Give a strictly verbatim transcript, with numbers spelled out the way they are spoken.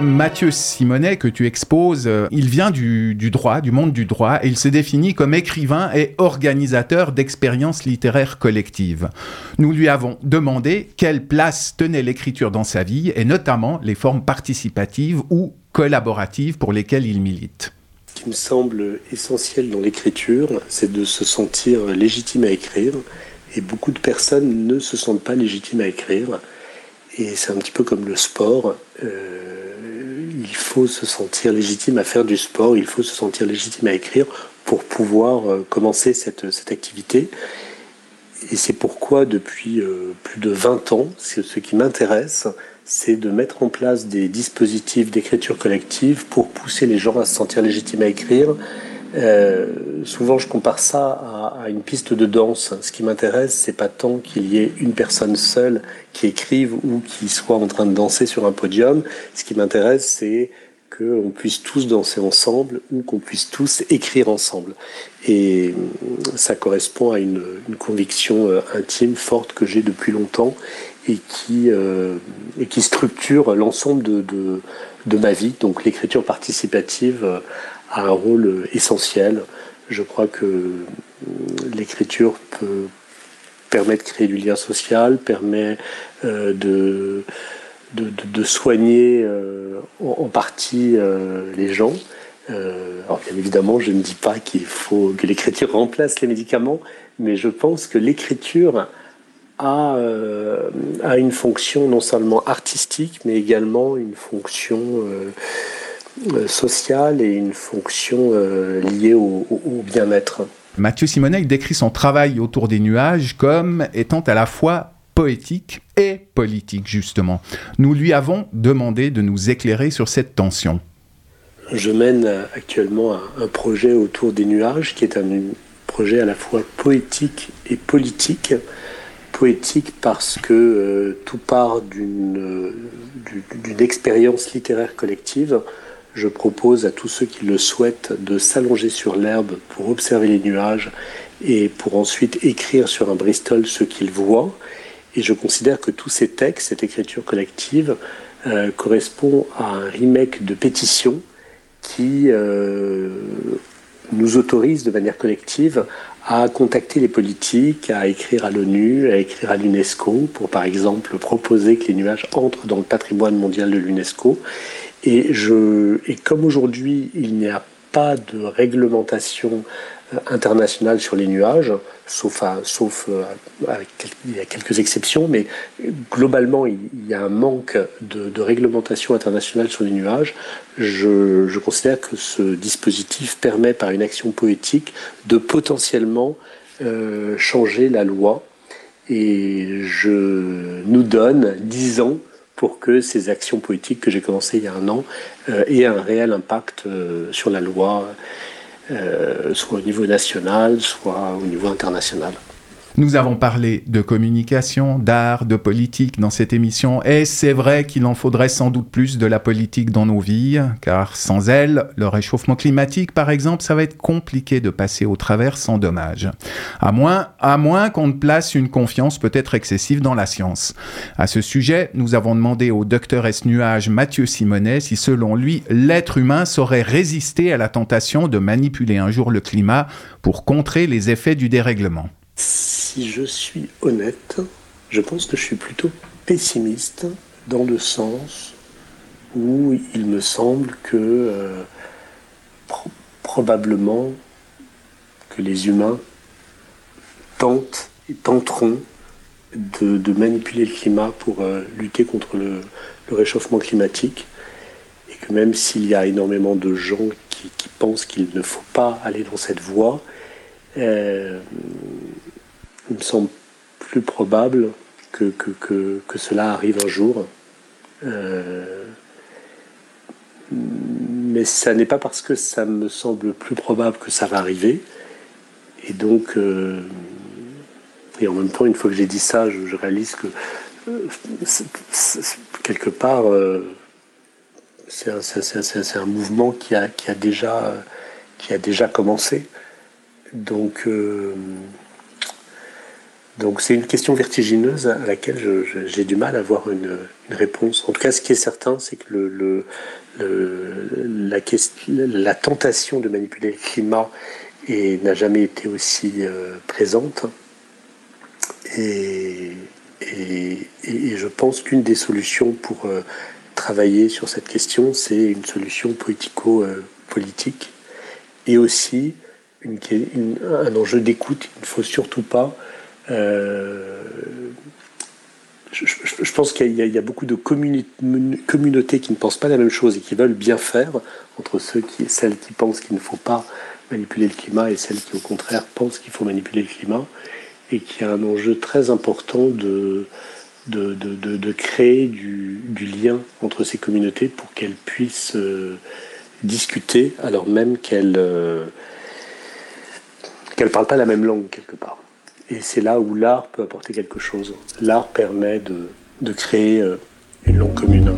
Mathieu Simonet, que tu exposes, il vient du, du droit, du monde du droit, et il se définit comme écrivain et organisateur d'expériences littéraires collectives. Nous lui avons demandé quelle place tenait l'écriture dans sa vie, et notamment les formes participatives ou collaboratives pour lesquelles il milite. Ce qui me semble essentiel dans l'écriture, c'est de se sentir légitime à écrire, et beaucoup de personnes ne se sentent pas légitimes à écrire, et c'est un petit peu comme le sport. Euh, Il faut se sentir légitime à faire du sport, il faut se sentir légitime à écrire pour pouvoir commencer cette, cette activité. Et c'est pourquoi depuis plus de vingt ans, ce qui m'intéresse, c'est de mettre en place des dispositifs d'écriture collective pour pousser les gens à se sentir légitimes à écrire. Euh, souvent je compare ça à, à une piste de danse. Ce qui m'intéresse, c'est pas tant qu'il y ait une personne seule qui écrive ou qui soit en train de danser sur un podium. Ce qui m'intéresse, c'est qu'on puisse tous danser ensemble ou qu'on puisse tous écrire ensemble. Et ça correspond à une, une conviction intime forte que j'ai depuis longtemps et qui, euh, et qui structure l'ensemble de, de, de ma vie. Donc l'écriture participative euh, a un rôle essentiel. Je crois que l'écriture peut, permet de créer du lien social, permet euh, de, de, de soigner euh, en, en partie euh, les gens. Euh, alors bien évidemment, je ne dis pas qu'il faut que l'écriture remplace les médicaments, mais je pense que l'écriture a, euh, a une fonction non seulement artistique, mais également une fonction... Euh, Euh, sociale et une fonction euh, liée au, au, au bien-être. Mathieu Simonet décrit son travail autour des nuages comme étant à la fois poétique et politique, justement. Nous lui avons demandé de nous éclairer sur cette tension. Je mène actuellement un, un projet autour des nuages qui est un, un projet à la fois poétique et politique. Poétique parce que euh, tout part d'une, euh, d'une, d'une expérience littéraire collective. Je propose à tous ceux qui le souhaitent de s'allonger sur l'herbe pour observer les nuages et pour ensuite écrire sur un bristol ce qu'ils voient. Et je considère que tous ces textes, cette écriture collective, euh, correspond à un remake de pétition qui euh, nous autorise de manière collective à contacter les politiques, à écrire à l'ONU, à écrire à l'UNESCO pour, par exemple, proposer que les nuages entrent dans le patrimoine mondial de l'UNESCO. Et, je, et comme aujourd'hui, il n'y a pas de réglementation internationale sur les nuages, sauf, à, sauf à, avec, il y a quelques exceptions, mais globalement, il y a un manque de, de réglementation internationale sur les nuages. Je, je considère que ce dispositif permet, par une action poétique, de potentiellement euh, changer la loi. Et je nous donne dix ans pour que ces actions poétiques que j'ai commencées il y a un an euh, aient un réel impact euh, sur la loi, euh, soit au niveau national, soit au niveau international. Nous avons parlé de communication, d'art, de politique dans cette émission, et c'est vrai qu'il en faudrait sans doute plus de la politique dans nos vies, car sans elle, le réchauffement climatique, par exemple, ça va être compliqué de passer au travers sans dommage. À moins, à moins qu'on ne place une confiance peut-être excessive dans la science. À ce sujet, nous avons demandé au docteur S. Nuage Mathieu Simonet si, selon lui, l'être humain saurait résister à la tentation de manipuler un jour le climat pour contrer les effets du dérèglement. Si je suis honnête, je pense que je suis plutôt pessimiste dans le sens où il me semble que euh, pro- probablement que les humains tentent et tenteront de, de manipuler le climat pour euh, lutter contre le, le réchauffement climatique et que même s'il y a énormément de gens qui, qui pensent qu'il ne faut pas aller dans cette voie, Euh, il me semble plus probable que, que, que, que cela arrive un jour. Euh, mais ça n'est pas parce que ça me semble plus probable que ça va arriver. Et donc, euh, et en même temps, une fois que j'ai dit ça, je, je réalise que euh, c'est, c'est, quelque part, euh, c'est, un, c'est, c'est, c'est un mouvement qui a, qui a déjà, qui a déjà commencé. Donc, euh, Donc c'est une question vertigineuse à laquelle je, je, j'ai du mal à avoir une, une réponse. En tout cas, ce qui est certain, c'est que le, le, le, la, question, la tentation de manipuler le climat et, n'a jamais été aussi euh, présente. Et, et, et je pense qu'une des solutions pour euh, travailler sur cette question, c'est une solution politico-politique et aussi une, une, un enjeu d'écoute. Il ne faut surtout pas... Euh, je, je, je pense qu'il y a, il y a beaucoup de communi- communautés qui ne pensent pas la même chose et qui veulent bien faire, entre ceux qui, celles qui pensent qu'il ne faut pas manipuler le climat et celles qui, au contraire, pensent qu'il faut manipuler le climat, et qui a un enjeu très important de, de, de, de, de créer du, du lien entre ces communautés pour qu'elles puissent euh, discuter alors même qu'elles euh, qu'elles parlent pas la même langue quelque part. Et c'est là où l'art peut apporter quelque chose. L'art permet de, de créer une langue commune.